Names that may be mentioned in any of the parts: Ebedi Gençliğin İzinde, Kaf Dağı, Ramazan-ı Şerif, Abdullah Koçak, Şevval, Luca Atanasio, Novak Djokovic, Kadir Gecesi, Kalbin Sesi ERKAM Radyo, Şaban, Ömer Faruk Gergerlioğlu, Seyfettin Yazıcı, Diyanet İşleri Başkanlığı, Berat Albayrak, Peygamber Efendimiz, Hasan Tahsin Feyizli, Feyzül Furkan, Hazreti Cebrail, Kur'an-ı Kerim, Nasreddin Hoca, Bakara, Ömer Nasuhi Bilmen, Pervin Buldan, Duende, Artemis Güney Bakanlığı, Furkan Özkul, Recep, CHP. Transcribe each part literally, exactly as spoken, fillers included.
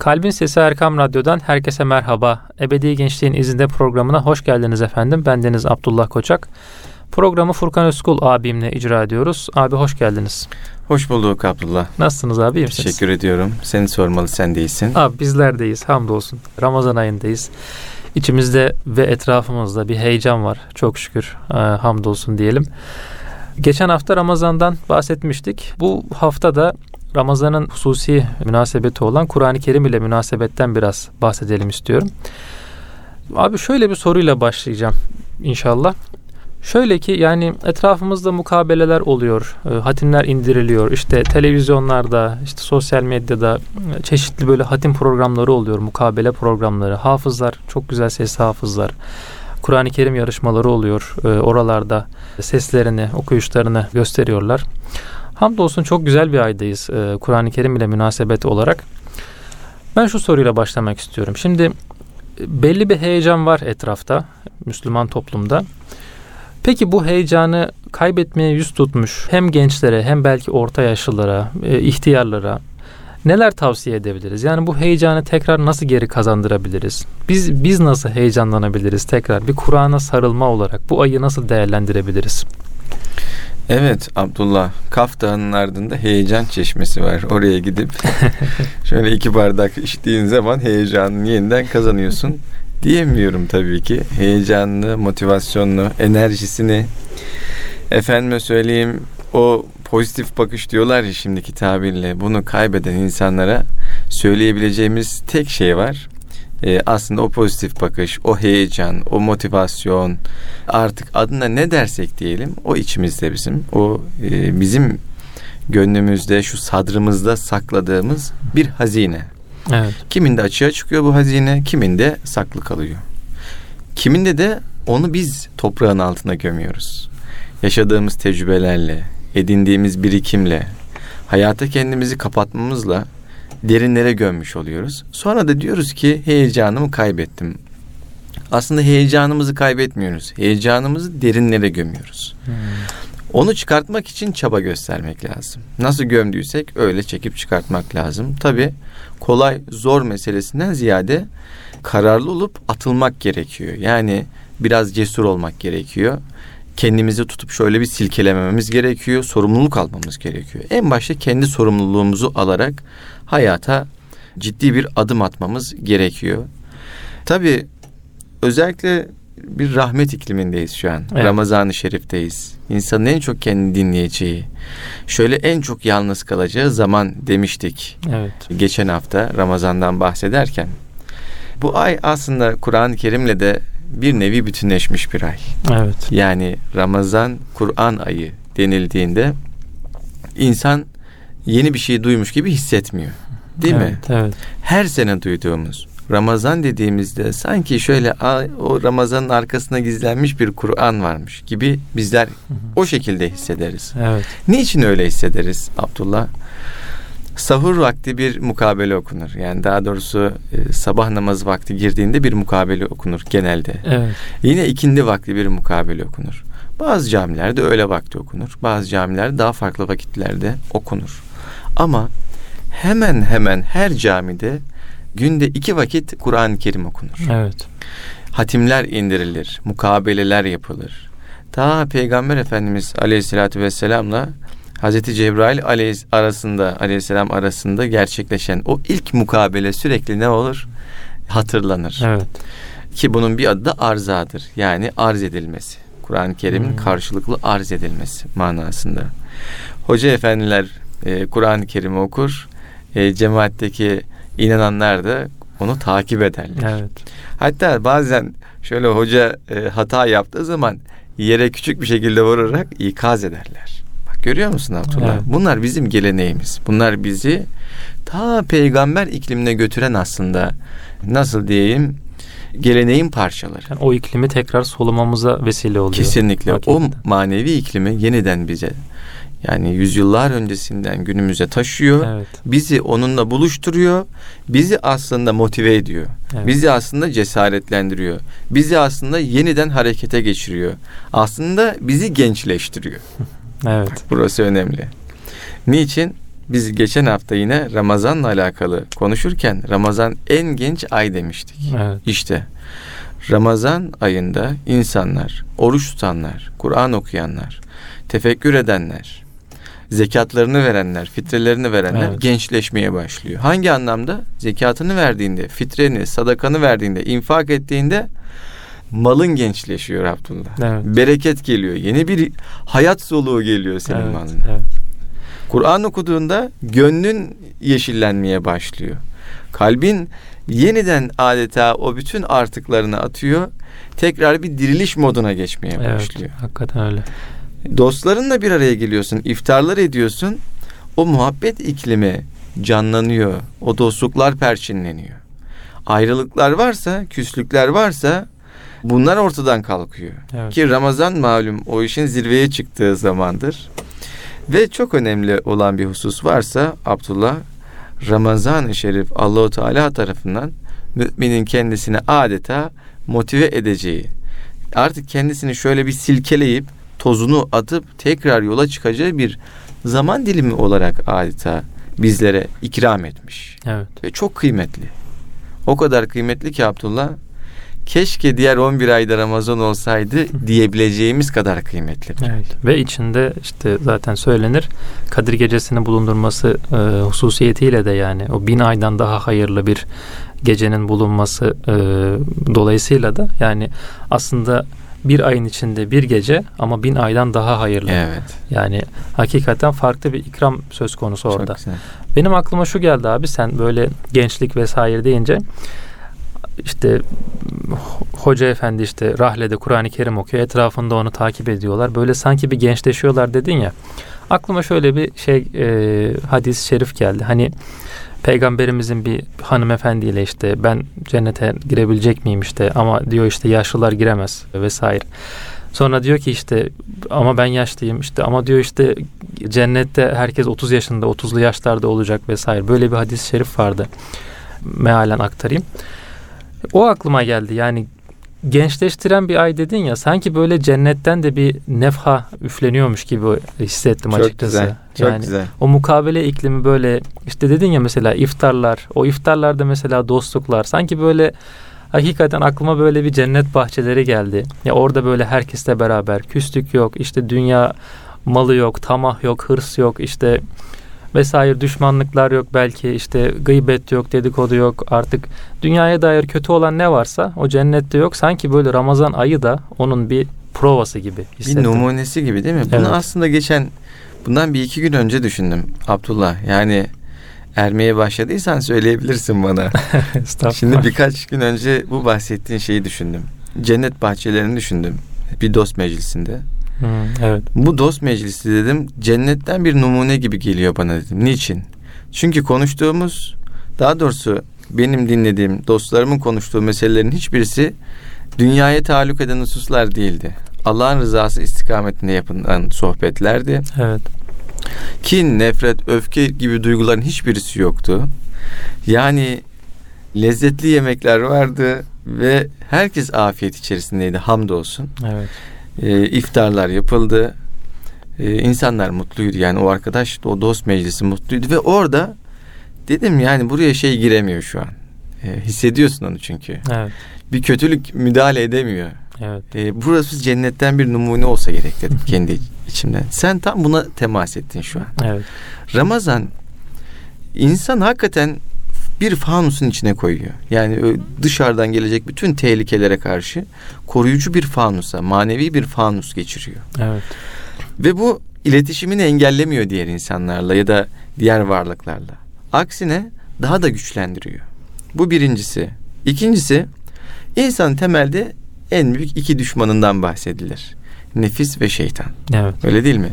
Kalbin Sesi Erkam Radyo'dan herkese merhaba. Ebedi Gençliğin İzinde programına hoş geldiniz efendim. Bendeniz Abdullah Koçak. Programı Furkan Özkul abimle icra ediyoruz. Abi hoş geldiniz. Hoş bulduk Abdullah. Nasılsınız abi? İyi misiniz? Teşekkür ediyorum. Seni sormalı, sen değilsin. Abi bizler deyiz, hamdolsun. Ramazan ayındayız. İçimizde ve etrafımızda bir heyecan var. Çok şükür, ee, hamdolsun diyelim. Geçen hafta Ramazan'dan bahsetmiştik. Bu hafta da Ramazan'ın hususi münasebeti olan Kur'an-ı Kerim ile münasebetten biraz bahsedelim istiyorum. Abi şöyle bir soruyla başlayacağım inşallah. Şöyle ki, yani etrafımızda mukabeleler oluyor, hatimler indiriliyor, işte televizyonlarda, işte sosyal medyada çeşitli böyle hatim programları oluyor, mukabele programları, hafızlar, çok güzel sesli hafızlar, Kur'an-ı Kerim yarışmaları oluyor, oralarda seslerini, okuyuşlarını gösteriyorlar. Hamdolsun çok güzel bir aydayız Kur'an-ı Kerim ile münasebet olarak. Ben şu soruyla başlamak istiyorum. Şimdi belli bir heyecan var etrafta, Müslüman toplumda. Peki bu heyecanı kaybetmeye yüz tutmuş hem gençlere hem belki orta yaşlılara, ihtiyarlara neler tavsiye edebiliriz? Yani bu heyecanı tekrar nasıl geri kazandırabiliriz? Biz biz nasıl heyecanlanabiliriz tekrar? Bir Kur'an'a sarılma olarak bu ayı nasıl değerlendirebiliriz? Evet Abdullah, Kaf Dağı'nın ardında heyecan çeşmesi var. Oraya gidip şöyle iki bardak içtiğin zaman heyecanını yeniden kazanıyorsun. Diyemiyorum tabii ki. Heyecanlı, motivasyonlu, enerjisini, efendime söyleyeyim, o pozitif bakış diyorlar ya şimdiki tabirle, bunu kaybeden insanlara söyleyebileceğimiz tek şey var. Ee, aslında o pozitif bakış, o heyecan, o motivasyon, artık adına ne dersek diyelim, o içimizde bizim, o e, bizim gönlümüzde, şu sadrımızda sakladığımız bir hazine. Evet. Kimin de açığa çıkıyor bu hazine, kimin de saklı kalıyor. Kimin de de onu biz toprağın altına gömüyoruz. Yaşadığımız tecrübelerle, edindiğimiz birikimle, hayata kendimizi kapatmamızla derinlere gömmüş oluyoruz. Sonra da diyoruz ki heyecanımı kaybettim. Aslında heyecanımızı kaybetmiyoruz. Heyecanımızı derinlere gömüyoruz. Hmm. Onu çıkartmak için çaba göstermek lazım. Nasıl gömdüysek öyle çekip çıkartmak lazım. Tabii kolay zor meselesinden ziyade kararlı olup atılmak gerekiyor. Yani biraz cesur olmak gerekiyor. Kendimizi tutup şöyle bir silkelememiz gerekiyor. Sorumluluk almamız gerekiyor. En başta kendi sorumluluğumuzu alarak hayata ciddi bir adım atmamız gerekiyor. Tabii özellikle bir rahmet iklimindeyiz şu an. Evet. Ramazan-ı Şerif'teyiz. İnsanın en çok kendini dinleyeceği, şöyle en çok yalnız kalacağı zaman demiştik. Evet. Geçen hafta Ramazan'dan bahsederken. Bu ay aslında Kur'an-ı Kerim'le de bir nevi bütünleşmiş bir ay. Evet. Yani Ramazan, Kur'an ayı denildiğinde insan yeni bir şey duymuş gibi hissetmiyor. Değil evet, mi? Evet. Her sene duyduğumuz Ramazan dediğimizde sanki şöyle o Ramazan'ın arkasına gizlenmiş bir Kur'an varmış gibi bizler hı hı. o şekilde hissederiz. Evet. Niçin öyle hissederiz Abdullah? Sahur vakti bir mukabele okunur. Yani daha doğrusu e, sabah namazı vakti girdiğinde bir mukabele okunur genelde. Evet. Yine ikindi vakti bir mukabele okunur. Bazı camilerde öğle vakti okunur. Bazı camilerde daha farklı vakitlerde okunur. Ama hemen hemen her camide günde iki vakit Kur'an-ı Kerim okunur. Evet. Hatimler indirilir, mukabeleler yapılır. Ta Peygamber Efendimiz Aleyhisselatü Vesselam'la Hazreti Cebrail Aleyhis arasında, Aleyhisselam arasında gerçekleşen o ilk mukabele sürekli ne olur? Hatırlanır. Evet. Ki bunun bir adı da arzadır. Yani arz edilmesi. Kur'an-ı Kerim'in hmm. karşılıklı arz edilmesi manasında. Hoca efendiler e, Kur'an-ı Kerim'i okur. E, cemaatteki İnananlar da onu takip ederler. Evet. Hatta bazen şöyle hoca e, hata yaptığı zaman yere küçük bir şekilde vurarak ikaz ederler. Bak görüyor musun Abdullah? Evet. Bunlar bizim geleneğimiz. Bunlar bizi ta peygamber iklimine götüren aslında nasıl diyeyim geleneğin parçaları. Yani o iklimi tekrar solumamıza vesile oluyor. Kesinlikle. Hakikaten. O manevi iklimi yeniden bize, yani yüzyıllar öncesinden günümüze taşıyor. Evet. Bizi onunla buluşturuyor. Bizi aslında motive ediyor. Evet. Bizi aslında cesaretlendiriyor. Bizi aslında yeniden harekete geçiriyor. Aslında bizi gençleştiriyor. Evet. Bak, burası önemli. Niçin? biz geçen hafta yine Ramazan'la alakalı konuşurken Ramazan en genç ay demiştik. Evet. İşte Ramazan ayında insanlar, oruç tutanlar, Kur'an okuyanlar, tefekkür edenler, zekatlarını verenler, fitrelerini verenler evet. gençleşmeye başlıyor. Hangi anlamda? Zekatını verdiğinde, fitreni, sadakanı verdiğinde, infak ettiğinde malın gençleşiyor Abdullah. Evet. Bereket geliyor. Yeni bir hayat soluğu geliyor senin evet, malına. Evet. Kur'an okuduğunda gönlün yeşillenmeye başlıyor. Kalbin yeniden adeta o bütün artıklarını atıyor. Tekrar bir diriliş moduna geçmeye evet, başlıyor. Hakikaten öyle. Dostlarınla bir araya geliyorsun, iftarlar ediyorsun. O muhabbet iklimi canlanıyor. O dostluklar perçinleniyor. Ayrılıklar varsa, küslükler varsa bunlar ortadan kalkıyor. Evet. Ki Ramazan malum o işin zirveye çıktığı zamandır. Ve çok önemli olan bir husus varsa Abdullah, Ramazan-ı Şerif Allah-u Teala tarafından müminin kendisini adeta motive edeceği, artık kendisini şöyle bir silkeleyip tozunu atıp tekrar yola çıkacağı bir zaman dilimi olarak adeta bizlere ikram etmiş. Evet. Ve çok kıymetli. O kadar kıymetli ki Abdullah, keşke diğer on bir ayda Ramazan olsaydı diyebileceğimiz kadar kıymetli. Evet. Ve içinde işte zaten söylenir, Kadir Gecesi'ni bulundurması e, hususiyetiyle de yani o bin aydan daha hayırlı bir gecenin bulunması e, dolayısıyla da yani aslında bir ayın içinde bir gece ama bin aydan daha hayırlı. Evet. Yani hakikaten farklı bir ikram söz konusu orada. Çok güzel. Benim aklıma şu geldi abi, sen böyle gençlik vesaire deyince işte hoca efendi işte rahlede Kur'an-ı Kerim okuyor, etrafında onu takip ediyorlar. Böyle sanki bir gençleşiyorlar dedin ya. Aklıma şöyle bir şey e, hadis-i şerif geldi. Hani Peygamberimizin bir hanımefendiyle işte ben cennete girebilecek miyim işte ama diyor işte yaşlılar giremez vesaire. Sonra diyor ki işte ama ben yaşlıyım işte ama diyor işte cennette herkes otuz yaşında, otuzlu yaşlarda olacak vesaire. Böyle bir hadis-i şerif vardı. Mealen aktarayım. O aklıma geldi yani gençleştiren bir ay dedin ya, sanki böyle cennetten de bir nefha üfleniyormuş gibi hissettim çok açıkçası. Güzel, çok yani güzel. O mukabele iklimi böyle işte dedin ya mesela iftarlar, o iftarlarda mesela dostluklar sanki böyle hakikaten aklıma böyle bir cennet bahçeleri geldi. Ya orada böyle herkesle beraber küslük yok, işte dünya malı yok, tamah yok, hırs yok işte vesaire, düşmanlıklar yok belki, işte gıybet yok, dedikodu yok, artık dünyaya dair kötü olan ne varsa o cennette yok. Sanki böyle Ramazan ayı da onun bir provası gibi hissettim. Bir numunesi gibi değil mi? Evet. Bunu aslında geçen bundan bir iki gün önce düşündüm Abdullah. Yani ermeye başladıysan söyleyebilirsin bana. Şimdi birkaç gün önce bu bahsettiğin şeyi düşündüm. Cennet bahçelerini düşündüm bir dost meclisinde. Hmm, evet. Bu dost meclisi dedim cennetten bir numune gibi geliyor bana dedim. Niçin? Çünkü konuştuğumuz, daha doğrusu benim dinlediğim dostlarımın konuştuğu meselelerin hiçbirisi dünyaya taalluk eden hususlar değildi. Allah'ın rızası istikametinde yapılan sohbetlerdi. Evet. Kin, nefret, öfke gibi duyguların hiçbirisi yoktu. Yani lezzetli yemekler vardı ve herkes afiyet içerisindeydi hamdolsun. Evet. E, iftarlar yapıldı. E, insanlar mutluydu. Yani o arkadaş, o dost meclisi mutluydu ve orada dedim yani buraya şey giremiyor şu an. E, hissediyorsun onu çünkü. Evet. Bir kötülük müdahale edemiyor. Evet. E, burası cennetten bir numune olsa gerek dedim kendi içimden. Sen tam buna temas ettin şu an. Evet. Ramazan insan hakikaten bir fanusun içine koyuyor. Yani dışarıdan gelecek bütün tehlikelere karşı koruyucu bir fanusa, manevi bir fanus geçiriyor. Evet. Ve bu iletişimini engellemiyor diğer insanlarla ya da diğer varlıklarla. Aksine daha da güçlendiriyor. Bu birincisi. İkincisi, insan temelde en büyük iki düşmanından bahsedilir. Nefis ve şeytan. Evet. Öyle değil mi?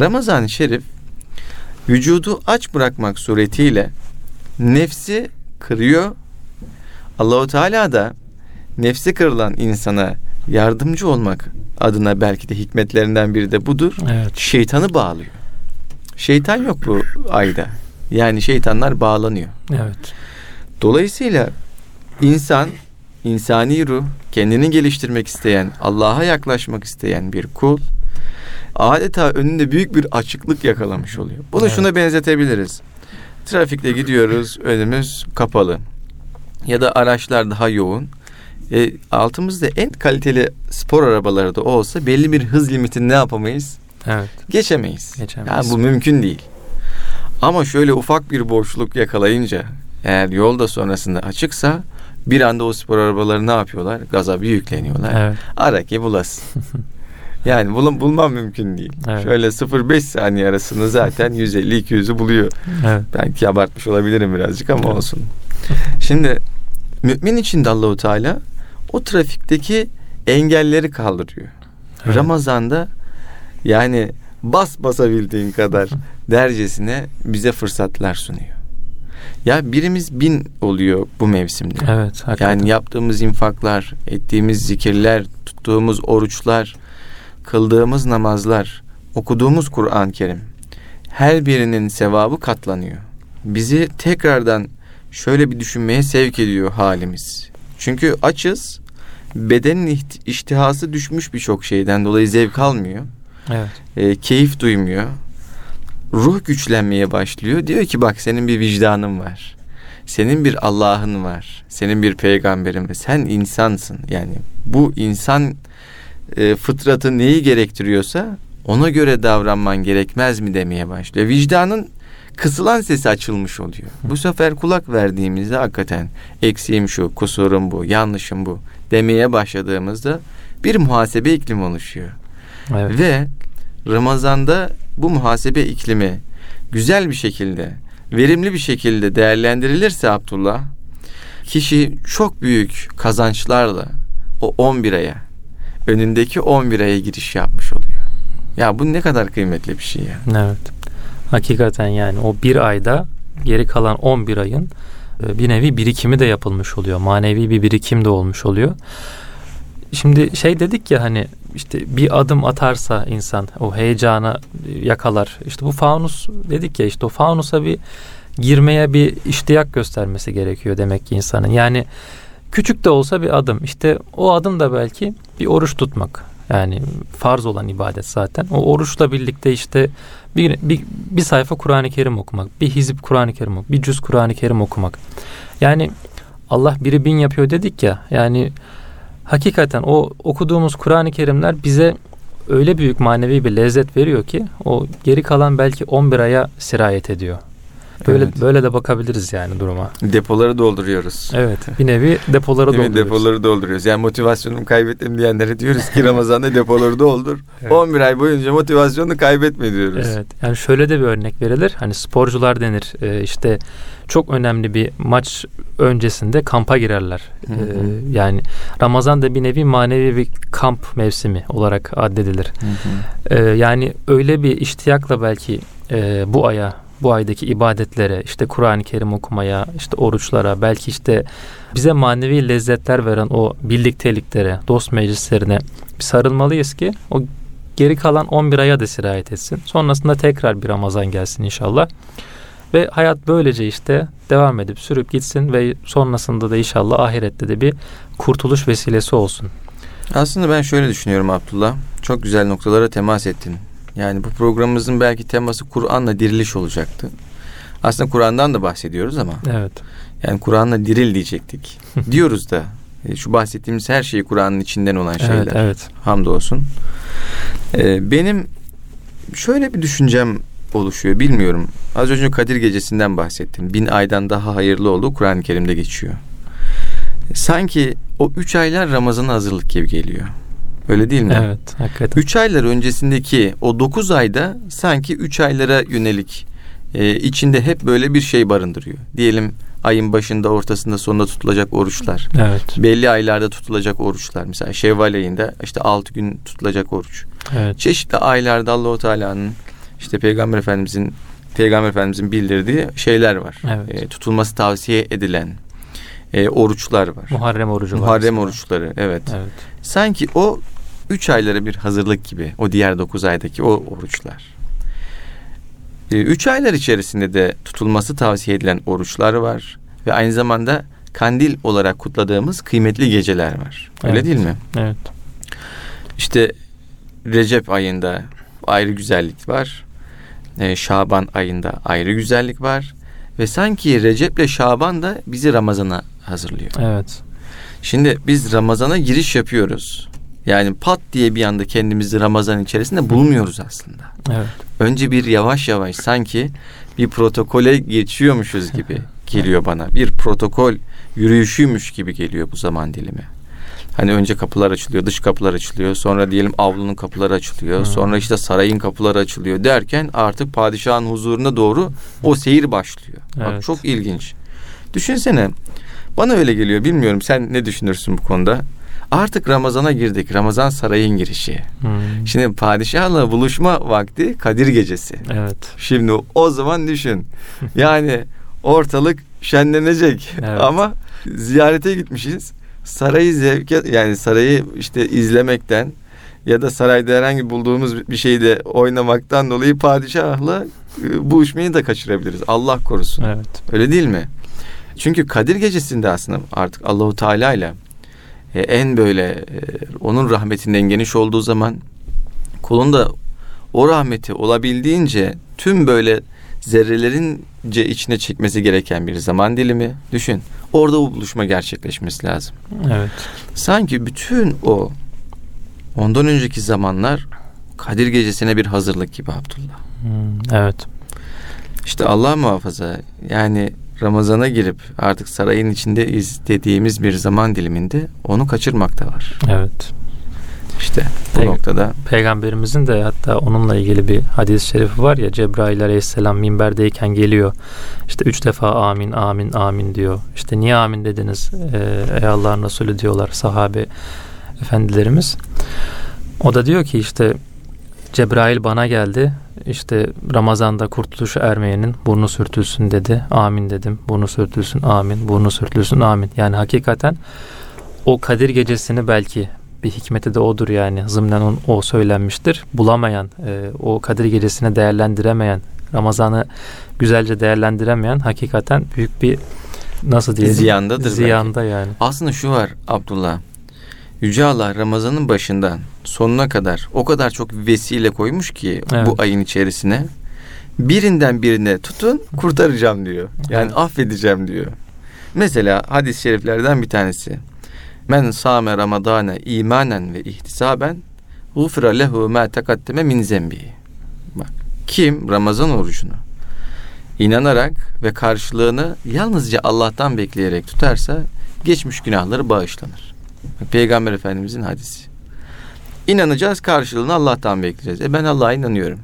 Ramazan-ı Şerif vücudu aç bırakmak suretiyle nefsi kırıyor. Allah-u Teala da nefsi kırılan insana yardımcı olmak adına belki de hikmetlerinden biri de budur. Evet. Şeytanı bağlıyor. Şeytan yok bu ayda. Yani şeytanlar bağlanıyor. Evet. Dolayısıyla insan, insani ruh, kendini geliştirmek isteyen, Allah'a yaklaşmak isteyen bir kul adeta önünde büyük bir açıklık yakalamış oluyor. Bunu evet. şuna benzetebiliriz. Trafikte gidiyoruz, önümüz kapalı. Ya da araçlar daha yoğun. E, altımızda en kaliteli spor arabaları da olsa belli bir hız limitini ne yapamayız? Evet. Geçemeyiz. Geçemeyiz. Yani bu mümkün değil. Ama şöyle ufak bir boşluk yakalayınca, eğer yolda sonrasında açıksa, bir anda o spor arabaları ne yapıyorlar? Gaza bir yükleniyorlar. Evet. Ara ki bulasın. Yani bul- bulmam mümkün değil. Evet. Şöyle sıfır beş saniye arasında zaten yüz elli iki yüzü buluyor. Evet. Belki abartmış olabilirim birazcık ama evet. olsun. Şimdi mümin için de Allah-u Teala o trafikteki engelleri kaldırıyor. Evet. Ramazan'da yani bas basabildiğin kadar dercesine bize fırsatlar sunuyor. Ya birimiz bin oluyor bu mevsimde. Evet, hakikaten. Yani yaptığımız infaklar, ettiğimiz zikirler, tuttuğumuz oruçlar, kıldığımız namazlar, okuduğumuz Kur'an-ı Kerim, her birinin sevabı katlanıyor. Bizi tekrardan şöyle bir düşünmeye sevk ediyor halimiz. Çünkü açız, bedenin iştihası düşmüş birçok şeyden dolayı zevk almıyor. Evet. E, keyif duymuyor. Ruh güçlenmeye başlıyor. Diyor ki bak, senin bir vicdanın var. Senin bir Allah'ın var. Senin bir peygamberin var. Sen insansın. Yani bu insan e, fıtratı neyi gerektiriyorsa ona göre davranman gerekmez mi demeye başlıyor. Vicdanın kısılan sesi açılmış oluyor. Bu sefer kulak verdiğimizde hakikaten eksiğim şu, kusurum bu, yanlışım bu demeye başladığımızda bir muhasebe iklimi oluşuyor. Evet. Ve Ramazan'da bu muhasebe iklimi güzel bir şekilde, verimli bir şekilde değerlendirilirse Abdullah, kişi çok büyük kazançlarla o on bir aya, önündeki on bir aya giriş yapmış oluyor. Ya bu ne kadar kıymetli bir şey ya. Evet. Hakikaten yani o bir ayda geri kalan on bir ayın bir nevi birikimi de yapılmış oluyor. Manevi bir birikim de olmuş oluyor. Şimdi şey dedik ya, hani işte bir adım atarsa insan o heyecana yakalar. İşte bu faunus dedik ya, işte o faunusa bir girmeye bir iştiyak göstermesi gerekiyor demek ki insanın. Yani küçük de olsa bir adım, işte o adım da belki bir oruç tutmak. Yani farz olan ibadet zaten. O oruçla birlikte işte bir, bir, bir sayfa Kur'an-ı Kerim okumak, bir hizip Kur'an-ı Kerim okumak, bir cüz Kur'an-ı Kerim okumak. Yani Allah biri bin yapıyor dedik ya, yani hakikaten o okuduğumuz Kur'an-ı Kerimler bize öyle büyük manevi bir lezzet veriyor ki o geri kalan belki on bir aya sirayet ediyor. Böyle evet. böyle de bakabiliriz yani duruma. Depoları dolduruyoruz. Evet. Bir nevi depoları dolduruyoruz. Depoları dolduruyoruz. Yani motivasyonumu kaybettim diyenlere diyoruz ki Ramazan'da depoları doldur. Evet. on bir ay boyunca motivasyonunu kaybetme diyoruz. Evet. Yani şöyle de bir örnek verilir. Hani sporcular denir. Ee, işte çok önemli bir maç öncesinde kampa girerler. Ee, yani Ramazan'da bir nevi manevi bir kamp mevsimi olarak addedilir. Ee, yani öyle bir iştiyakla belki e, bu aya, bu aydaki ibadetlere, işte Kur'an-ı Kerim okumaya, işte oruçlara, belki işte bize manevi lezzetler veren o birlikteliklere, dost meclislerine bir sarılmalıyız ki o geri kalan on bir aya da sirayet etsin. Sonrasında tekrar bir Ramazan gelsin inşallah. Ve hayat böylece işte devam edip sürüp gitsin ve sonrasında da inşallah ahirette de bir kurtuluş vesilesi olsun. Aslında ben şöyle düşünüyorum Abdullah. Çok güzel noktalara temas ettin. Yani bu programımızın belki teması Kur'an'la diriliş olacaktı. Aslında Kur'an'dan da bahsediyoruz ama. Evet. Yani Kur'an'la diril diyecektik. Diyoruz da. Şu bahsettiğimiz her şey Kur'an'ın içinden olan şeyler. Evet, evet. Hamdolsun. Ee, benim şöyle bir düşüncem oluşuyor. Bilmiyorum. Az önce Kadir Gecesi'nden bahsettim. Bin aydan daha hayırlı olduğu Kur'an-ı Kerim'de geçiyor. Sanki o üç aylar Ramazan'a hazırlık gibi geliyor. Öyle değil mi? Evet, hakikaten. Üç aylar öncesindeki o dokuz ayda sanki üç aylara yönelik e, içinde hep böyle bir şey barındırıyor. Diyelim ayın başında, ortasında, sonunda tutulacak oruçlar. Evet. Belli aylarda tutulacak oruçlar. Mesela Şevval ayında işte altı gün tutulacak oruç. Evet. Çeşitli aylarda Allah-u Teala'nın, işte Peygamber Efendimizin Peygamber Efendimizin bildirdiği şeyler var. Evet. E, tutulması tavsiye edilen e, oruçlar var. Muharrem orucu var. Muharrem oruçları. Evet. Evet. Sanki o üç aylara bir hazırlık gibi, o diğer dokuz aydaki o oruçlar. Üç aylar içerisinde de tutulması tavsiye edilen oruçlar var ve aynı zamanda kandil olarak kutladığımız kıymetli geceler var. Öyle evet. değil mi? Evet. İşte Recep ayında ayrı güzellik var. E, Şaban ayında ayrı güzellik var. Ve sanki Recep'le Şaban da bizi Ramazan'a hazırlıyor. Evet. Şimdi biz Ramazan'a giriş yapıyoruz. Yani pat diye bir anda kendimizi Ramazan içerisinde bulmuyoruz aslında. Evet. Önce bir yavaş yavaş sanki bir protokole geçiyormuşuz gibi geliyor bana. Bir protokol yürüyüşüymüş gibi geliyor bu zaman dilimi. Hani önce kapılar açılıyor, dış kapılar açılıyor. Sonra diyelim avlunun kapıları açılıyor. Hmm. Sonra işte sarayın kapıları açılıyor derken artık padişahın huzuruna doğru o seyir başlıyor. Evet. Bak çok ilginç. Düşünsene. Bana öyle geliyor. Bilmiyorum sen ne düşünürsün bu konuda? Artık Ramazan'a girdik. Ramazan sarayın girişi. Hmm. Şimdi padişahla buluşma vakti Kadir Gecesi. Evet. Şimdi o zaman düşün. Yani ortalık şenlenecek. Evet. Ama ziyarete gitmişiz. Sarayı zevke, yani sarayı işte izlemekten ya da sarayda herhangi bulduğumuz bir şeyde oynamaktan dolayı padişahla buluşmayı da kaçırabiliriz. Allah korusun. Evet. Öyle değil mi? Çünkü Kadir Gecesi'nde aslında artık Allahu Teala ile en böyle onun rahmetinden geniş olduğu zaman kulun da o rahmeti olabildiğince tüm böyle zerrelerince içine çekmesi gereken bir zaman dilimi. Düşün. Orada o buluşma gerçekleşmesi lazım. Evet. Sanki bütün o ondan önceki zamanlar Kadir Gecesi'ne bir hazırlık gibi Abdullah. Evet. İşte Allah muhafaza. Yani Ramazan'a girip artık sarayın içindeyiz dediğimiz bir zaman diliminde onu kaçırmak da var. Evet. İşte bu Pey- noktada Peygamberimizin de hatta onunla ilgili bir hadis-i şerifi var ya, Cebrail aleyhisselam minberdeyken geliyor, işte üç defa amin amin amin diyor. İşte niye amin dediniz ee, ey Allah'ın Resulü diyorlar sahabe efendilerimiz. O da diyor ki işte Cebrail bana geldi, işte Ramazan'da kurtuluşu ermeyenin burnu sürtülsün dedi, amin dedim, burnu sürtülsün amin, burnu sürtülsün amin. Yani hakikaten o Kadir Gecesi'ni belki bir hikmeti de odur yani. Zımnen on, o söylenmiştir. Bulamayan, e, o Kadir Gecesi'ni değerlendiremeyen, Ramazan'ı güzelce değerlendiremeyen hakikaten büyük bir nasıl diyelim? Ziyandadır. Ziyanda belki. Yani. Aslında şu var Abdullah. Yüce Allah Ramazan'ın başından sonuna kadar o kadar çok vesile koymuş ki evet. Bu ayın içerisine birinden birine tutun kurtaracağım diyor. Yani evet. Affedeceğim diyor. Mesela hadis-i şeriflerden bir tanesi. Men sâme ramadâne imanen ve ihtisâben gufra lehu mâ tekaddeme min zembihi. Bak, kim Ramazan orucunu inanarak ve karşılığını yalnızca Allah'tan bekleyerek tutarsa geçmiş günahları bağışlanır. Peygamber Efendimizin hadisi. İnanacağız, karşılığını Allah'tan bekleyeceğiz. E ben Allah'a inanıyorum.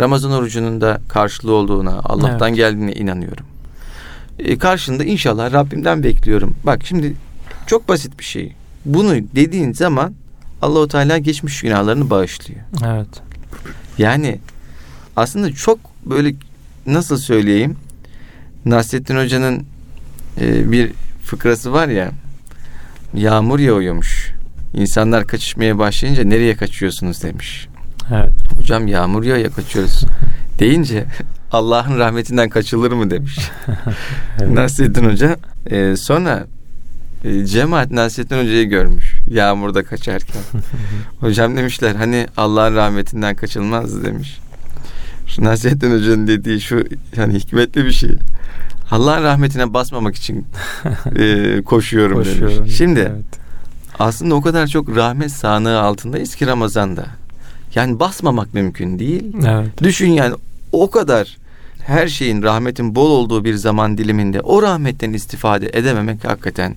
Ramazan orucunun da karşılığı olduğuna, Allah'tan evet. geldiğine inanıyorum. E karşılığında inşallah Rabbimden bekliyorum. Bak şimdi çok basit bir şey. Bunu dediğin zaman Allah-u Teala geçmiş günahlarını bağışlıyor. Evet. Yani aslında çok böyle nasıl söyleyeyim? Nasreddin Hoca'nın e, bir fıkrası var ya. Yağmur yağıyormuş. İnsanlar kaçışmaya başlayınca nereye kaçıyorsunuz demiş. Evet. Hocam yağmur yağıyor ya kaçıyoruz. Deyince Allah'ın rahmetinden kaçılır mı demiş. Evet. Nasreddin Hoca e, sonra cemaat Nasreddin Hoca'yı görmüş yağmurda kaçarken. Hocam demişler hani Allah'ın rahmetinden kaçılmaz demiş. Şu Nasreddin Hoca'nın dediği şu yani hikmetli bir şey. Allah'ın rahmetine basmamak için e, koşuyorum, koşuyorum demiş. Şimdi evet. Aslında o kadar çok rahmet sahnağı altındayız ki Ramazan'da. Yani basmamak mümkün değil. Evet. Düşün yani o kadar her şeyin rahmetin bol olduğu bir zaman diliminde o rahmetten istifade edememek hakikaten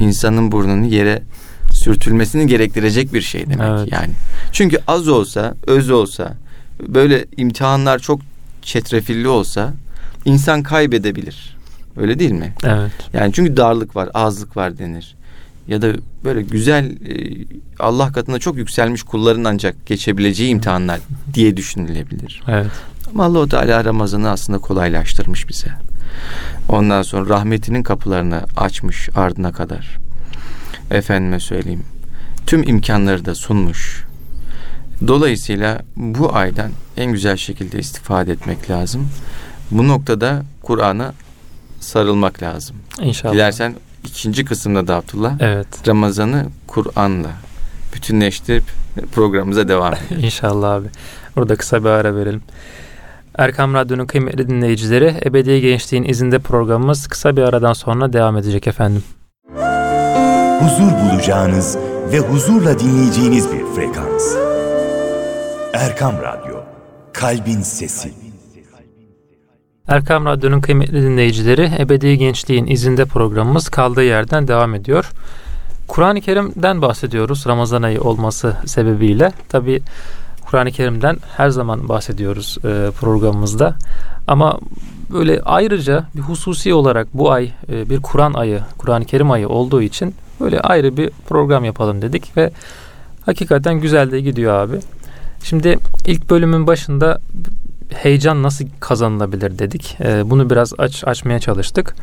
İnsanın burnunun yere sürtülmesini gerektirecek bir şey demek evet. yani. Çünkü az olsa, öz olsa, böyle imtihanlar çok çetrefilli olsa insan kaybedebilir. Öyle değil mi? Evet. Yani çünkü darlık var, azlık var denir. Ya da böyle güzel Allah katında çok yükselmiş kulların ancak geçebileceği imtihanlar diye düşünülebilir. Evet. Ama Allah-u Teala Ramazan'ı aslında kolaylaştırmış bize. Ondan sonra rahmetinin kapılarını açmış ardına kadar. Efendime söyleyeyim. Tüm imkanları da sunmuş. Dolayısıyla bu aydan en güzel şekilde istifade etmek lazım. Bu noktada Kur'an'a sarılmak lazım. İnşallah. Dilersen ikinci kısımda da Abdullah. Evet. Ramazan'ı Kur'an'la bütünleştirip programımıza devam edelim. İnşallah abi. Burada kısa bir ara verelim. Erkam Radyo'nun kıymetli dinleyicileri, Ebedi Gençliğin İzinde programımız kısa bir aradan sonra devam edecek efendim. Huzur bulacağınız ve huzurla dinleyeceğiniz bir frekans. Erkam Radyo, Kalbin Sesi. Erkam Radyo'nun kıymetli dinleyicileri, Ebedi Gençliğin İzinde programımız kaldığı yerden devam ediyor. Kur'an-ı Kerim'den bahsediyoruz Ramazan ayı olması sebebiyle. Tabii Kur'an-ı Kerim'den her zaman bahsediyoruz e, programımızda. Ama böyle ayrıca bir hususi olarak bu ay e, bir Kur'an ayı, Kur'an-ı Kerim ayı olduğu için böyle ayrı bir program yapalım dedik ve hakikaten güzel de gidiyor abi. Şimdi ilk bölümün başında heyecan nasıl kazanılabilir dedik. E, bunu biraz aç açmaya çalıştık.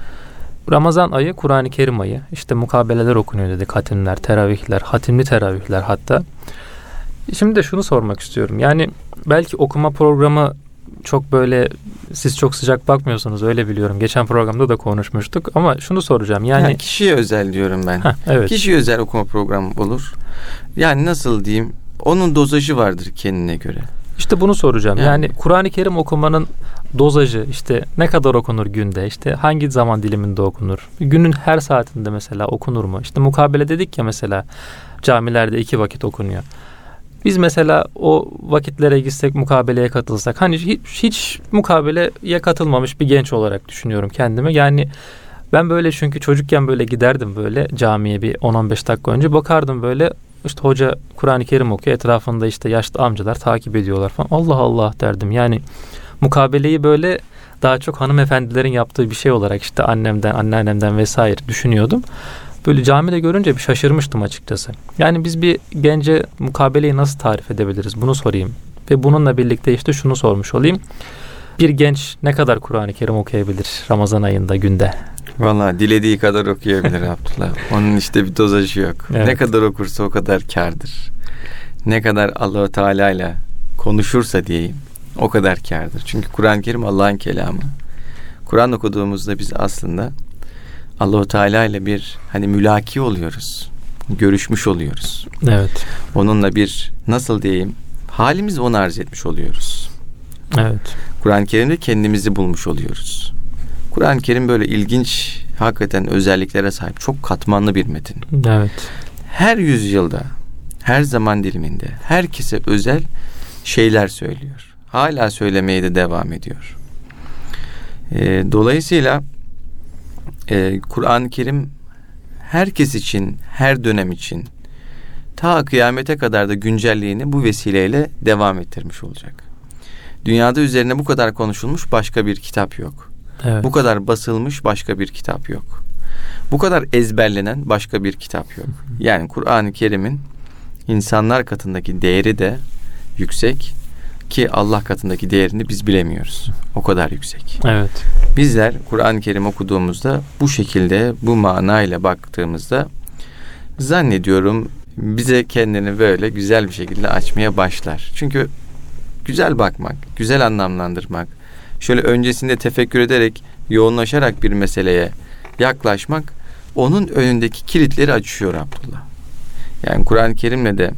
Ramazan ayı, Kur'an-ı Kerim ayı. İşte mukabeleler okunuyor dedik, hatimler, teravihler, hatimli teravihler hatta. Şimdi de şunu sormak istiyorum. Yani belki okuma programı çok böyle, siz çok sıcak bakmıyorsunuz öyle biliyorum. Geçen programda da konuşmuştuk ama şunu soracağım. Yani, yani kişiye özel diyorum ben. Heh, evet. Kişiye özel okuma programı olur. Yani nasıl diyeyim? Onun dozajı vardır kendine göre. İşte bunu soracağım. Yani, yani Kur'an-ı Kerim okumanın dozajı, işte ne kadar okunur günde, işte hangi zaman diliminde okunur, günün her saatinde mesela okunur mu? İşte mukabele dedik ya, mesela camilerde iki vakit okunuyor. Biz mesela o vakitlere gitsek, mukabeleye katılsak, hani hiç, hiç mukabeleye katılmamış bir genç olarak düşünüyorum kendimi. Yani ben böyle, çünkü çocukken böyle giderdim böyle camiye bir on on beş dakika önce, bakardım böyle işte hoca Kur'an-ı Kerim okuyor, etrafında işte yaşlı amcalar takip ediyorlar falan, Allah Allah derdim. Yani mukabeleyi böyle daha çok hanımefendilerin yaptığı bir şey olarak işte annemden, anneannemden vesaire düşünüyordum. Böyle camide görünce bir şaşırmıştım açıkçası. Yani biz bir gence mukabeleyi nasıl tarif edebiliriz? Bunu sorayım. Ve bununla birlikte işte şunu sormuş olayım. Bir genç ne kadar Kur'an-ı Kerim okuyabilir Ramazan ayında, günde? Vallahi dilediği kadar okuyabilir Abdullah. Onun işte bir dozajı yok. Evet. Ne kadar okursa o kadar kârdır. Ne kadar Allah-u Teala ile konuşursa diyeyim, o kadar kârdır. Çünkü Kur'an-ı Kerim Allah'ın kelamı. Kur'an okuduğumuzda biz aslında Allah-u Teala ile bir hani mülaki oluyoruz. Görüşmüş oluyoruz. Evet. Onunla bir, nasıl diyeyim, halimizi ona arz etmiş oluyoruz. Evet. Kur'an-ı Kerim'de kendimizi bulmuş oluyoruz. Kur'an-ı Kerim böyle ilginç, hakikaten özelliklere sahip, çok katmanlı bir metin. Evet. Her yüzyılda, her zaman diliminde herkese özel şeyler söylüyor. Hala söylemeye de devam ediyor. Ee, dolayısıyla Ee, Kur'an-ı Kerim herkes için, her dönem için, ta kıyamete kadar da güncelliğini bu vesileyle devam ettirmiş olacak. Dünyada üzerine bu kadar konuşulmuş başka bir kitap yok. Evet. Bu kadar basılmış başka bir kitap yok. Bu kadar ezberlenen başka bir kitap yok. Yani Kur'an-ı Kerim'in insanlar katındaki değeri de yüksek ki Allah katındaki değerini biz bilemiyoruz. O kadar yüksek. Evet. Bizler Kur'an-ı Kerim okuduğumuzda bu şekilde, bu manayla baktığımızda zannediyorum bize kendini böyle güzel bir şekilde açmaya başlar. Çünkü güzel bakmak, güzel anlamlandırmak, şöyle öncesinde tefekkür ederek, yoğunlaşarak bir meseleye yaklaşmak onun önündeki kilitleri açıyor Abdullah. Yani Kur'an-ı Kerim'le de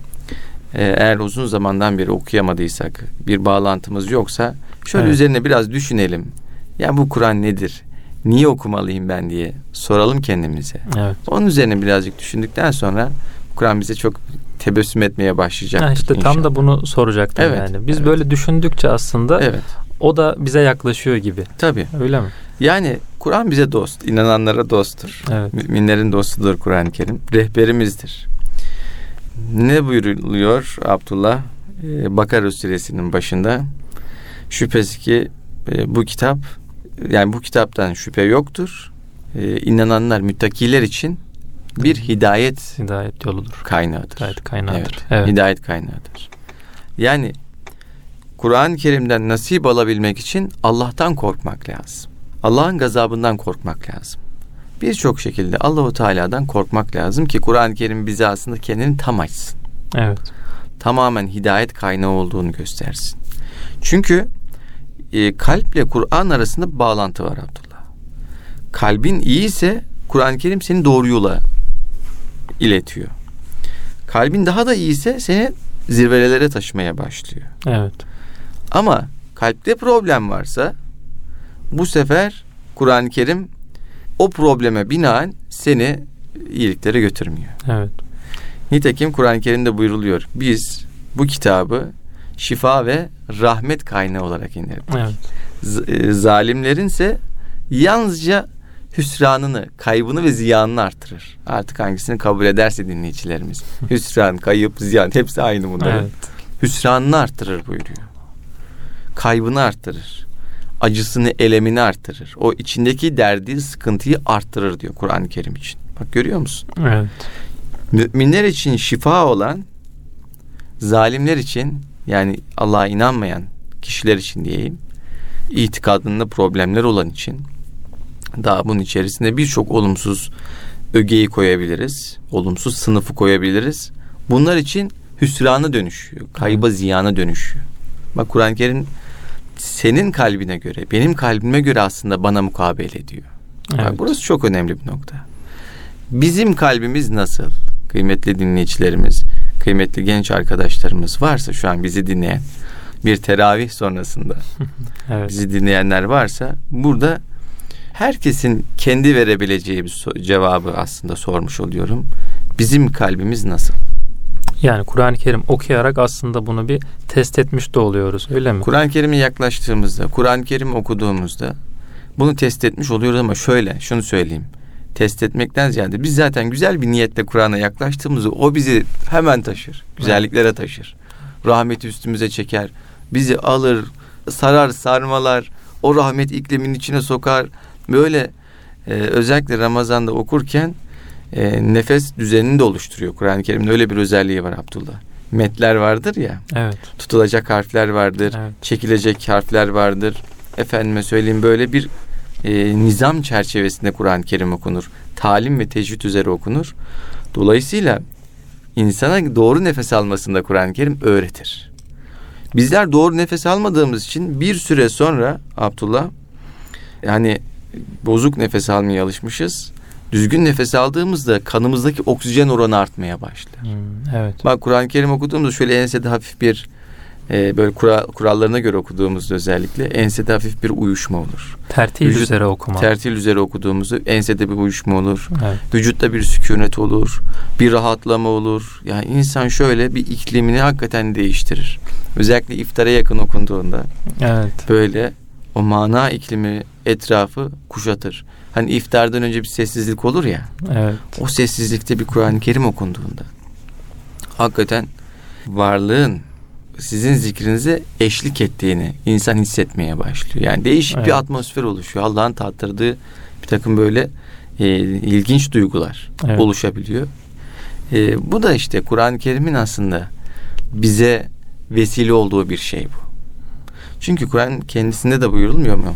eğer uzun zamandan beri okuyamadıysak, bir bağlantımız yoksa şöyle, evet, üzerine biraz düşünelim. Ya bu Kur'an nedir? Niye okumalıyım ben diye soralım kendimize. Evet. Onun üzerine birazcık düşündükten sonra Kur'an bize çok tebessüm etmeye başlayacak. İşte inşallah. Tam da bunu soracaktım, evet, yani. Biz, evet, böyle düşündükçe aslında, evet, o da bize yaklaşıyor gibi. Tabii. Öyle mi? Yani Kur'an bize dost, inananlara dosttur. Evet. Müminlerin dostudur Kur'an-ı Kerim. Rehberimizdir. Ne buyuruluyor Abdullah? Ee, Bakara suresinin başında, şüphesiz ki e, bu kitap, yani bu kitaptan şüphe yoktur. E, inananlar, müttakiler için bir hidayet, hidayet yoludur, kaynağıdır. Hidayet kaynağıdır. Evet. Evet. Hidayet kaynağıdır. Yani Kur'an-ı Kerim'den nasip alabilmek için Allah'tan korkmak lazım. Allah'ın gazabından korkmak lazım. Birçok şekilde Allah-u Teala'dan korkmak lazım ki Kur'an-ı Kerim bize aslında kendini tam açsın. Evet. Tamamen hidayet kaynağı olduğunu göstersin. Çünkü e, kalple Kur'an arasında bağlantı var Abdullah. Kalbin iyiyse Kur'an-ı Kerim seni doğru yola iletiyor. Kalbin daha da iyiyse seni zirvelere taşımaya başlıyor. Evet. Ama kalpte problem varsa bu sefer Kur'an-ı Kerim o probleme binaen seni iyiliklere götürmüyor. Evet. Nitekim Kur'an-ı Kerim'de buyruluyor. Biz bu kitabı şifa ve rahmet kaynağı olarak indirdik. Evet. Z- zalimlerinse yalnızca hüsranını, kaybını ve ziyanını artırır. Artık hangisini kabul ederse dinleyicilerimiz. Hüsran, kayıp, ziyan hepsi aynı bunların. Evet. Hüsranını artırır buyuruyor. Kaybını artırır. Acısını, elemini artırır. O içindeki derdi, sıkıntıyı artırır diyor Kur'an-ı Kerim için. Bak görüyor musun? Evet. Müminler için şifa olan, zalimler için, yani Allah'a inanmayan kişiler için diyeyim, itikadında problemler olan için, daha bunun içerisinde birçok olumsuz ögeyi koyabiliriz, olumsuz sınıfı koyabiliriz. Bunlar için hüsrana dönüşüyor, kayba, ziyana dönüşüyor. Bak Kur'an-ı Kerim senin kalbine göre, benim kalbime göre aslında bana mukabele ediyor. Evet. Bak burası çok önemli bir nokta. Bizim kalbimiz nasıl? Kıymetli dinleyicilerimiz, kıymetli genç arkadaşlarımız varsa şu an bizi dinleyen, bir teravih sonrasında evet, bizi dinleyenler varsa burada herkesin kendi verebileceği bir cevabı aslında sormuş oluyorum. Bizim kalbimiz nasıl? Yani Kur'an-ı Kerim okuyarak aslında bunu bir test etmiş de oluyoruz, öyle mi? Kur'an-ı Kerim'e yaklaştığımızda, Kur'an-ı Kerim okuduğumuzda bunu test etmiş oluyoruz ama şöyle, şunu söyleyeyim. Test etmekten ziyade biz zaten güzel bir niyetle Kur'an'a yaklaştığımızda o bizi hemen taşır, güzelliklere taşır. Rahmeti üstümüze çeker, bizi alır, sarar, sarmalar, o rahmet iklimin içine sokar. Böyle e, özellikle Ramazan'da okurken e, nefes düzenini de oluşturuyor. Kur'an-ı Kerim'in öyle bir özelliği var Abdullah. Metler vardır ya, evet, tutulacak harfler vardır, evet, çekilecek harfler vardır. Efendime söyleyeyim böyle bir e, nizam çerçevesinde Kur'an-ı Kerim okunur. Talim ve tecvid üzere okunur. Dolayısıyla insana doğru nefes almasını da Kur'an-ı Kerim öğretir. Bizler doğru nefes almadığımız için bir süre sonra Abdullah, yani bozuk nefes almaya alışmışız. Düzgün nefes aldığımızda kanımızdaki oksijen oranı artmaya başlar. Hmm, evet. Bak Kur'an-ı Kerim okuduğumuzda şöyle ensede hafif bir e, böyle kural, kurallarına göre okuduğumuzda özellikle ensede hafif bir uyuşma olur. Tertil Vücut, üzere okuma. Tertil üzere okuduğumuzda ensede bir uyuşma olur. Evet. Vücutta bir sükunet olur. Bir rahatlama olur. Yani insan şöyle bir iklimini hakikaten değiştirir. Özellikle iftara yakın okunduğunda. Evet. Böyle o mana iklimi etrafı kuşatır. Hani iftardan önce bir sessizlik olur ya. Evet. O sessizlikte bir Kur'an-ı Kerim okunduğunda hakikaten varlığın sizin zikrinize eşlik ettiğini insan hissetmeye başlıyor. Yani değişik, evet, bir atmosfer oluşuyor. Allah'ın tattırdığı bir takım böyle e, ilginç duygular, evet, oluşabiliyor. E, bu da işte Kur'an-ı Kerim'in aslında bize vesile olduğu bir şey bu. Çünkü Kur'an kendisinde de buyurulmuyor mu?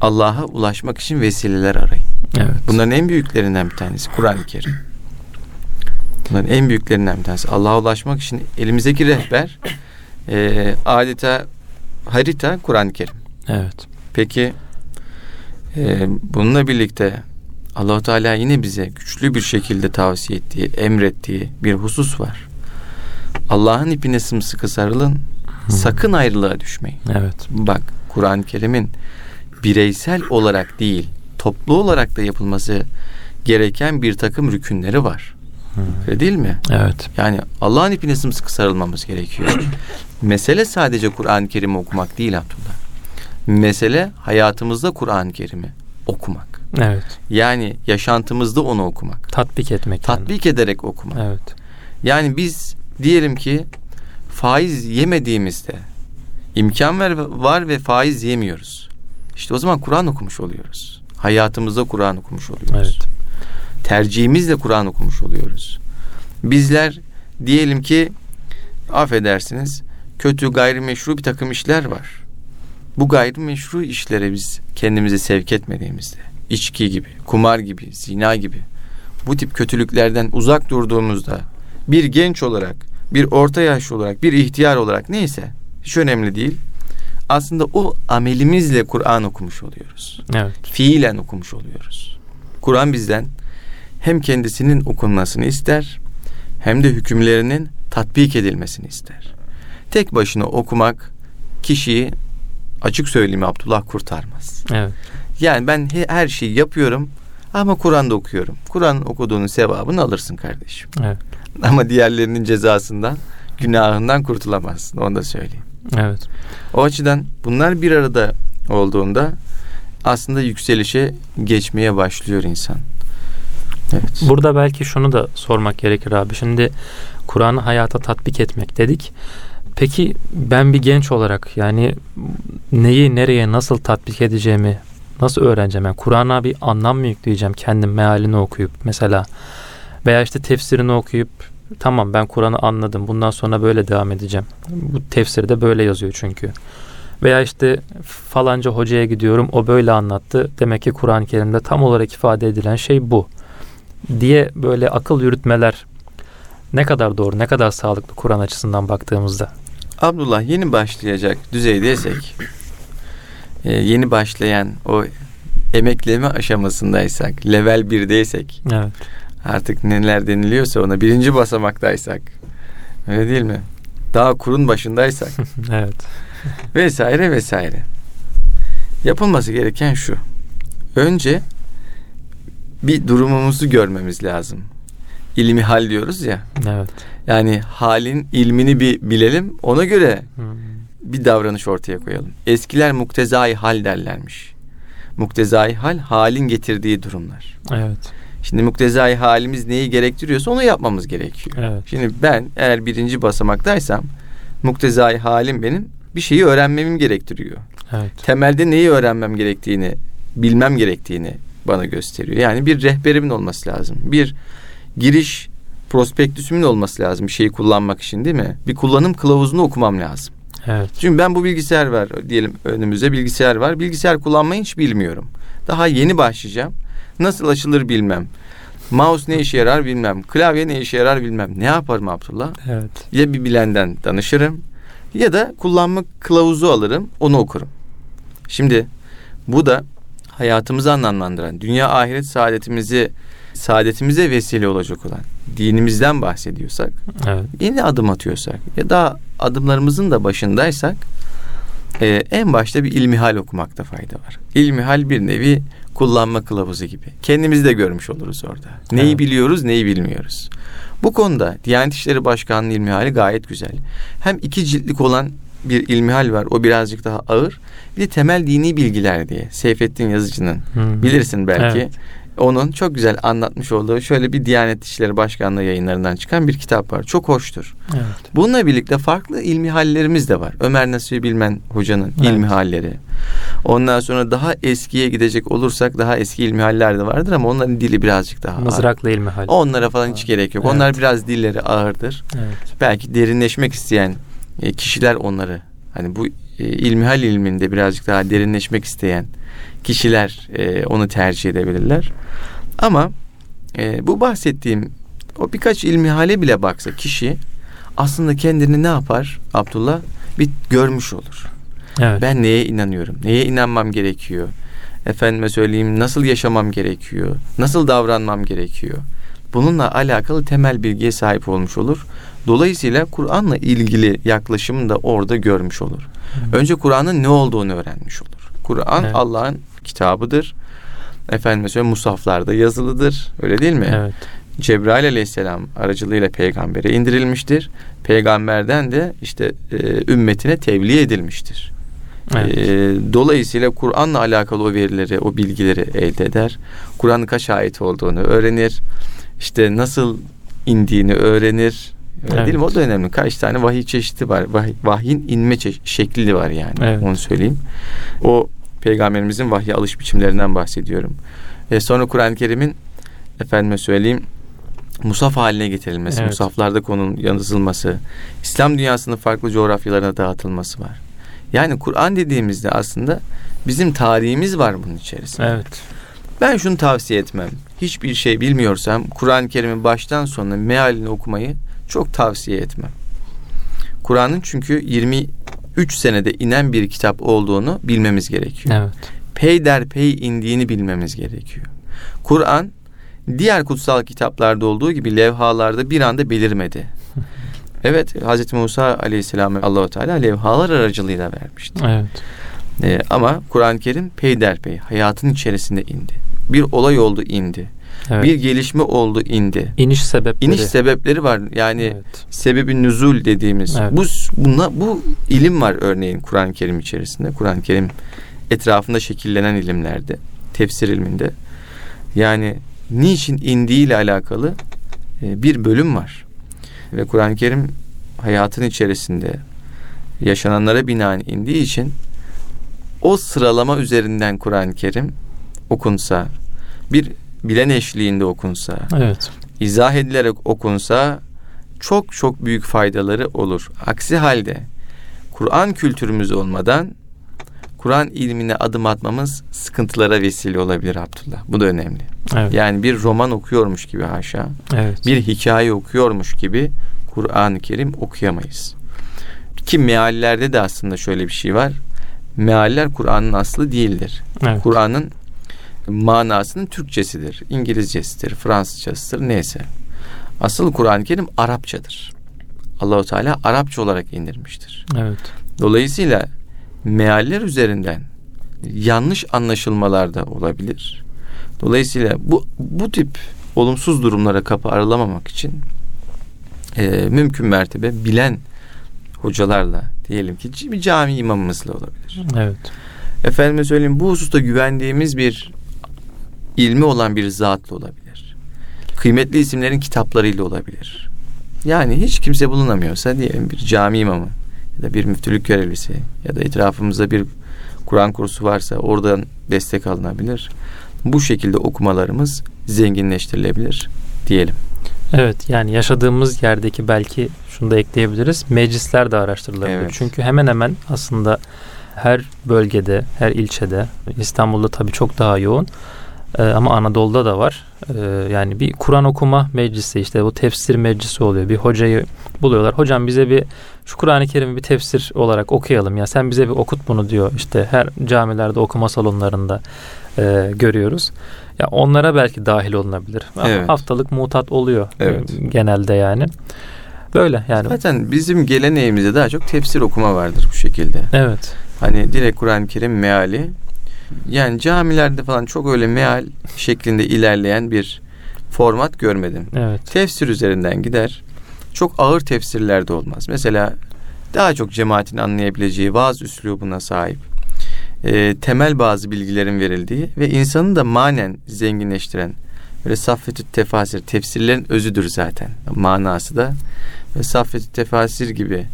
Allah'a ulaşmak için vesileler arayın. Evet. Bunların en büyüklerinden bir tanesi Kur'an-ı Kerim. Bunların en büyüklerinden bir tanesi. Allah'a ulaşmak için elimizdeki rehber, e, adeta harita Kur'an-ı Kerim. Evet. Peki e, bununla birlikte Allah-u Teala yine bize güçlü bir şekilde tavsiye ettiği, emrettiği bir husus var. Allah'ın ipine sımsıkı sarılın. Sakın ayrılığa düşmeyin. Evet. Bak Kur'an-ı Kerim'in bireysel olarak değil, toplu olarak da yapılması gereken bir takım rükünleri var. Hı. Öyle değil mi? Evet. Yani Allah'ın ipine sımsıkı sarılmamız gerekiyor. Mesele sadece Kur'an-ı Kerim'i okumak değil Abdullah. Mesele hayatımızda Kur'an-ı Kerim'i okumak. Evet. Yani yaşantımızda onu okumak. Tatbik etmek. Tatbik yani. Ederek okumak. Evet. Yani biz diyelim ki faiz yemediğimizde imkan var ve faiz yemiyoruz. İşte o zaman Kur'an okumuş oluyoruz. Hayatımızda Kur'an okumuş oluyoruz. Evet. Tercihimizle Kur'an okumuş oluyoruz. Bizler diyelim ki affedersiniz kötü gayrimeşru bir takım işler var. Bu gayrimeşru işlere biz kendimizi sevk etmediğimizde, içki gibi, kumar gibi, zina gibi bu tip kötülüklerden uzak durduğumuzda bir genç olarak, bir orta yaşlı olarak, bir ihtiyar olarak neyse hiç önemli değil. Aslında o amelimizle Kur'an okumuş oluyoruz. Evet. Fiilen okumuş oluyoruz. Kur'an bizden hem kendisinin okunmasını ister hem de hükümlerinin tatbik edilmesini ister. Tek başına okumak kişiyi açık söyleyeyim Abdullah kurtarmaz. Evet. Yani ben her şeyi yapıyorum ama Kur'an'da okuyorum. Kur'an okuduğunun sevabını alırsın kardeşim. Evet. Ama diğerlerinin cezasından, günahından kurtulamazsın. Onu da söyleyeyim. Evet. O açıdan bunlar bir arada olduğunda aslında yükselişe geçmeye başlıyor insan. Evet. Burada belki şunu da sormak gerekir abi. Şimdi Kur'an'ı hayata tatbik etmek dedik. Peki ben bir genç olarak yani neyi, nereye, nasıl tatbik edeceğimi nasıl öğreneceğim? Yani Kur'an'a bir anlam mı yükleyeceğim? Kendim mealini okuyup mesela veya işte tefsirini okuyup tamam ben Kur'an'ı anladım, bundan sonra böyle devam edeceğim. Bu tefsirde böyle yazıyor çünkü. Veya işte falanca hocaya gidiyorum, o böyle anlattı. Demek ki Kur'an-ı Kerim'de tam olarak ifade edilen şey bu diye böyle akıl yürütmeler ne kadar doğru, ne kadar sağlıklı Kur'an açısından baktığımızda? Abdullah, yeni başlayacak düzeydeysek, yeni başlayan o emekleme aşamasındaysak, level bir'deysek, evet, artık neler deniliyorsa ona birinci basamaktaysak, öyle değil mi? Daha kurun başındaysak evet. vesaire vesaire. Yapılması gereken şu: önce bir durumumuzu görmemiz lazım. İlmi hal diyoruz ya. Evet. Yani halin ilmini bir bilelim, ona göre hmm. bir davranış ortaya koyalım. Eskiler muktezai hal derlermiş. Muktezai hal, halin getirdiği durumlar. Evet. Şimdi muktezai halimiz neyi gerektiriyorsa onu yapmamız gerekiyor. Evet. Şimdi ben eğer birinci basamaktaysam muktezai halim benim bir şeyi öğrenmemim gerektiriyor. Evet. Temelde neyi öğrenmem gerektiğini, bilmem gerektiğini bana gösteriyor. Yani bir rehberimin olması lazım. Bir giriş prospektüsümün olması lazım bir şeyi kullanmak için, değil mi? Bir kullanım kılavuzunu okumam lazım. Evet. Çünkü ben bu bilgisayar var diyelim, önümüzde bilgisayar var. Bilgisayar kullanmayı hiç bilmiyorum. Daha yeni başlayacağım. Nasıl açılır bilmem. Mouse ne işe yarar bilmem. Klavye ne işe yarar bilmem. Ne yaparım Abdullah? Evet. Ya bir bilenden danışırım ya da kullanma kılavuzu alırım, onu okurum. Şimdi bu da hayatımızı anlamlandıran, dünya ahiret saadetimizi saadetimize vesile olacak olan dinimizden bahsediyorsak, evet, yeni adım atıyorsak ya da adımlarımızın da başındaysak e, en başta bir ilmihal okumakta fayda var. İlmihal bir nevi kullanma kılavuzu gibi. Kendimizi de görmüş oluruz orada. Neyi evet. biliyoruz, neyi bilmiyoruz. Bu konuda Diyanet İşleri Başkanlığı ilmihali gayet güzel. Hem iki ciltlik olan bir ilmihal var. O birazcık daha ağır. Bir de temel dini bilgiler diye. Seyfettin Yazıcı'nın hmm. bilirsin belki. Evet. Onun çok güzel anlatmış olduğu şöyle bir Diyanet İşleri Başkanlığı yayınlarından çıkan bir kitap var. Çok hoştur. Evet. Bununla birlikte farklı ilmihallerimiz de var. Ömer Nasuhi Bilmen hocanın evet. ilmihalleri. Ondan sonra daha eskiye gidecek olursak daha eski ilmihaller de vardır ama onların dili birazcık daha ağır. Mızraklı ilmihal. Onlara falan hiç gerek yok. Evet. Onlar biraz dilleri ağırdır. Evet. Belki derinleşmek isteyen kişiler onları, hani bu ilmihal ilminde birazcık daha derinleşmek isteyen kişiler e, onu tercih edebilirler. Ama e, bu bahsettiğim o birkaç ilmihale bile baksa kişi aslında kendini ne yapar Abdullah? Bir görmüş olur. Evet. Ben neye inanıyorum? Neye inanmam gerekiyor? Efendime söyleyeyim, nasıl yaşamam gerekiyor? Nasıl davranmam gerekiyor? Bununla alakalı temel bilgiye sahip olmuş olur. Dolayısıyla Kur'an'la ilgili yaklaşımı da orada görmüş olur. Hı. Önce Kur'an'ın ne olduğunu öğrenmiş olur. Kur'an evet. Allah'ın kitabıdır. Efendime söyleyeyim, musaflarda yazılıdır. Öyle değil mi? Evet. Cebrail aleyhisselam aracılığıyla peygambere indirilmiştir. Peygamberden de işte e, ümmetine tebliğ edilmiştir. Evet. E, dolayısıyla Kur'an'la alakalı o verileri, o bilgileri elde eder. Kur'an'ın kaç ayet olduğunu öğrenir. İşte nasıl indiğini öğrenir. Öyle evet. değil mi? O da önemli. Kaç tane vahiy çeşidi var. Vahiy, vahyin inme çe- şekli var yani. Evet. Onu söyleyeyim. O peygamberimizin vahye alış biçimlerinden bahsediyorum. E sonra Kur'an-ı Kerim'in efendime söyleyeyim musaf haline getirilmesi, evet. musaflarda konunun yazılması, İslam dünyasının farklı coğrafyalarına dağıtılması var. Yani Kur'an dediğimizde aslında bizim tarihimiz var bunun içerisinde. Evet. Ben şunu tavsiye etmem. Hiçbir şey bilmiyorsam Kur'an-ı Kerim'in baştan sonuna mealini okumayı çok tavsiye etmem. Kur'an'ın çünkü yirmi üç senede inen bir kitap olduğunu bilmemiz gerekiyor. Evet. Peyderpey indiğini bilmemiz gerekiyor. Kur'an diğer kutsal kitaplarda olduğu gibi levhalarda bir anda belirmedi. Evet, Hazreti Musa Aleyhisselam'ı Allah-u Teala levhalar aracılığıyla vermişti. Evet. Ee, ama Kur'an-ı Kerim peyderpey hayatın içerisinde indi. Bir olay oldu, indi. Evet. Bir gelişme oldu, indi. İniş sebepleri. İniş sebepleri var. Yani evet. sebebi nüzul dediğimiz. Evet. Bu buna, bu ilim var örneğin Kur'an-ı Kerim içerisinde. Kur'an-ı Kerim etrafında şekillenen ilimlerde, tefsir ilminde. Yani niçin indiğiyle alakalı bir bölüm var. Ve Kur'an-ı Kerim hayatın içerisinde yaşananlara binaen indiği için o sıralama üzerinden Kur'an-ı Kerim okunsa, bir bilen eşliğinde okunsa, evet. izah edilerek okunsa çok çok büyük faydaları olur. Aksi halde Kur'an kültürümüz olmadan Kur'an ilmine adım atmamız sıkıntılara vesile olabilir Abdullah. Bu da önemli. Evet. Yani bir roman okuyormuş gibi haşa, evet. bir hikaye okuyormuş gibi Kur'an-ı Kerim okuyamayız. Ki meallerde de aslında şöyle bir şey var. Mealler Kur'an'ın aslı değildir. Evet. Kur'an'ın manasının Türkçesidir, İngilizcesidir, Fransızcasıdır, neyse. Asıl Kur'an-ı Kerim Arapçadır. Allah-u Teala Arapça olarak indirmiştir. Evet. Dolayısıyla mealler üzerinden yanlış anlaşılmalar da olabilir. Dolayısıyla bu bu tip olumsuz durumlara kapı aralamamak için e, mümkün mertebe bilen hocalarla, diyelim ki bir cami imamımızla olabilir. Evet. Efendime söyleyeyim, bu hususta güvendiğimiz bir ilmi olan bir zatla olabilir. Kıymetli isimlerin kitaplarıyla olabilir. Yani hiç kimse bulunamıyorsa diyelim bir cami imamı ya da bir müftülük görevlisi ya da etrafımızda bir Kur'an kursu varsa oradan destek alınabilir. Bu şekilde okumalarımız zenginleştirilebilir diyelim. Evet, yani yaşadığımız yerdeki, belki şunu da ekleyebiliriz, meclisler de araştırılabilir. Evet. Çünkü hemen hemen aslında her bölgede, her ilçede, İstanbul'da tabii çok daha yoğun ee, ama Anadolu'da da var. Ee, yani bir Kur'an okuma meclisi, işte bu tefsir meclisi oluyor. Bir hocayı buluyorlar. Hocam bize bir şu Kur'an-ı Kerim'i bir tefsir olarak okuyalım ya. Sen bize bir okut bunu diyor. İşte her camilerde, okuma salonlarında e, görüyoruz. Ya onlara belki dahil olunabilir. Evet. Haftalık mutat oluyor evet. e, genelde yani. Böyle yani. Zaten bizim geleneğimizde daha çok tefsir okuma vardır bu şekilde. Evet. Hani direkt Kur'an-ı Kerim meali. Yani camilerde falan çok öyle meal şeklinde ilerleyen bir format görmedim. Evet. Tefsir üzerinden gider. Çok ağır tefsirler de olmaz. Mesela daha çok cemaatin anlayabileceği vaaz üslubuna sahip, e, temel bazı bilgilerin verildiği ve insanı da manen zenginleştiren böyle saffetü tefasir, tefsirlerin özüdür zaten. Manası da ve saffetü tefasir gibi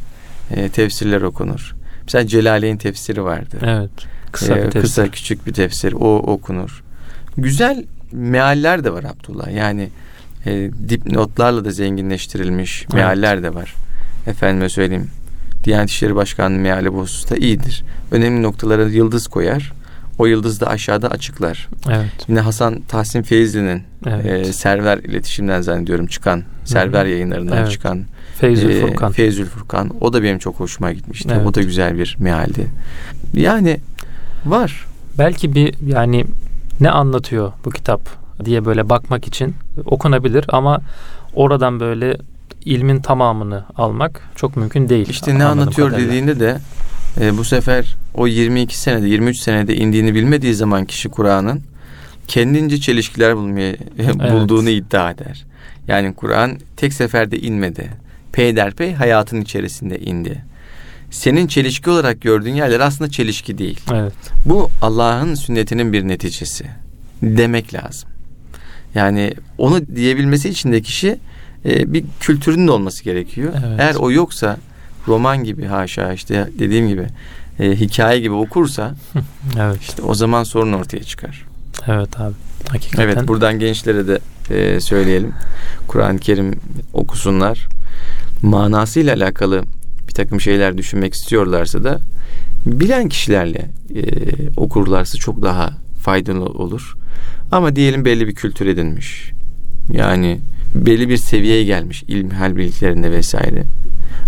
e, tefsirler okunur. Mesela Celaleyn tefsiri vardı. Evet. Kısa, ee, tefsir. kısa küçük bir tefsir. O okunur. Güzel mealler de var Abdullah. Yani e, dipnotlarla da zenginleştirilmiş mealler evet. de var. Efendime söyleyeyim. Diyanet İşleri Başkanlığı meali bu hususta iyidir. Önemli noktalara yıldız koyar. O yıldız da aşağıda açıklar. Evet. Yine Hasan Tahsin Feyizli'nin evet. e, Server iletişimden zannediyorum çıkan, Server Hı-hı. yayınlarından evet. çıkan Feyzül e, Furkan. Feyzül Furkan. O da benim çok hoşuma gitmişti. Evet. O da güzel bir mealdi. Yani var. Belki bir yani ne anlatıyor bu kitap diye böyle bakmak için okunabilir ama oradan böyle ilmin tamamını almak çok mümkün değil. İşte ne anlatıyor kadarıyla. Dediğinde de e, bu sefer o yirmi iki senede yirmi üç senede indiğini bilmediği zaman kişi Kur'an'ın kendince çelişkiler bulmaya, evet. bulduğunu iddia eder. Yani Kur'an tek seferde inmedi. Peyderpey hayatın içerisinde indi. Senin çelişki olarak gördüğün yerler aslında çelişki değil. Evet. Bu Allah'ın sünnetinin bir neticesi demek lazım. Yani onu diyebilmesi için de kişi e, bir kültürünün olması gerekiyor. Evet. Eğer o yoksa roman gibi haşa işte dediğim gibi e, hikaye gibi okursa evet. işte o zaman sorun ortaya çıkar. Evet abi. Hakikaten. Evet, buradan gençlere de e, söyleyelim. Kur'an-ı Kerim okusunlar. Manasıyla alakalı bir takım şeyler düşünmek istiyorlarsa da bilen kişilerle e, okurlarsa çok daha faydalı olur. Ama diyelim belli bir kültür edinmiş. Yani belli bir seviyeye gelmiş ilmihal bilgilerinde vesaire.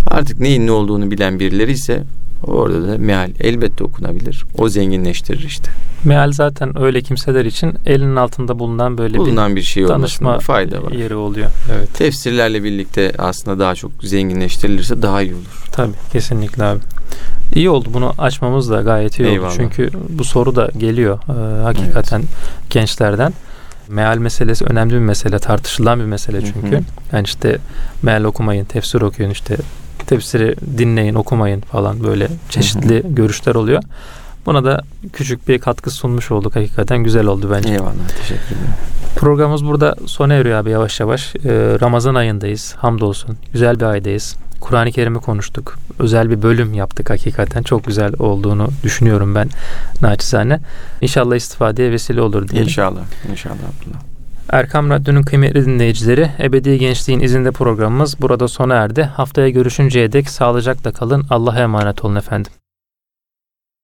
Artık neyin ne olduğunu bilen birileri ise Orada da meal elbette okunabilir. O zenginleştirir işte. Meal zaten öyle kimseler için elinin altında bulunan böyle bulunan bir, bir şey danışma fayda var. Yeri oluyor. Evet. Tefsirlerle birlikte aslında daha çok zenginleştirilirse daha iyi olur. Tabii, kesinlikle abi. İyi oldu, bunu açmamız da gayet iyi Eyvallah. oldu. Çünkü bu soru da geliyor ee, hakikaten evet. gençlerden. Meal meselesi önemli bir mesele, tartışılan bir mesele çünkü. Hı hı. Yani işte meal okumayın, tefsir okuyun, işte tefsiri dinleyin, okumayın falan, böyle çeşitli hı hı. görüşler oluyor. Buna da küçük bir katkı sunmuş olduk. Hakikaten güzel oldu bence. Eyvallah, teşekkür ederim. Programımız burada sona eriyor abi yavaş yavaş. Ee, Ramazan ayındayız, hamdolsun. Güzel bir aydayız. Kur'an-ı Kerim'i konuştuk. Özel bir bölüm yaptık hakikaten. Çok güzel olduğunu düşünüyorum ben naçizane. İnşallah istifadeye vesile olur diyelim. İnşallah. İnşallah Abdullah. Erkam Radyo'nun kıymetli dinleyicileri, Ebedi Gençliğin İzinde programımız burada sona erdi. Haftaya görüşünceye dek sağlıcakla kalın. Allah'a emanet olun efendim.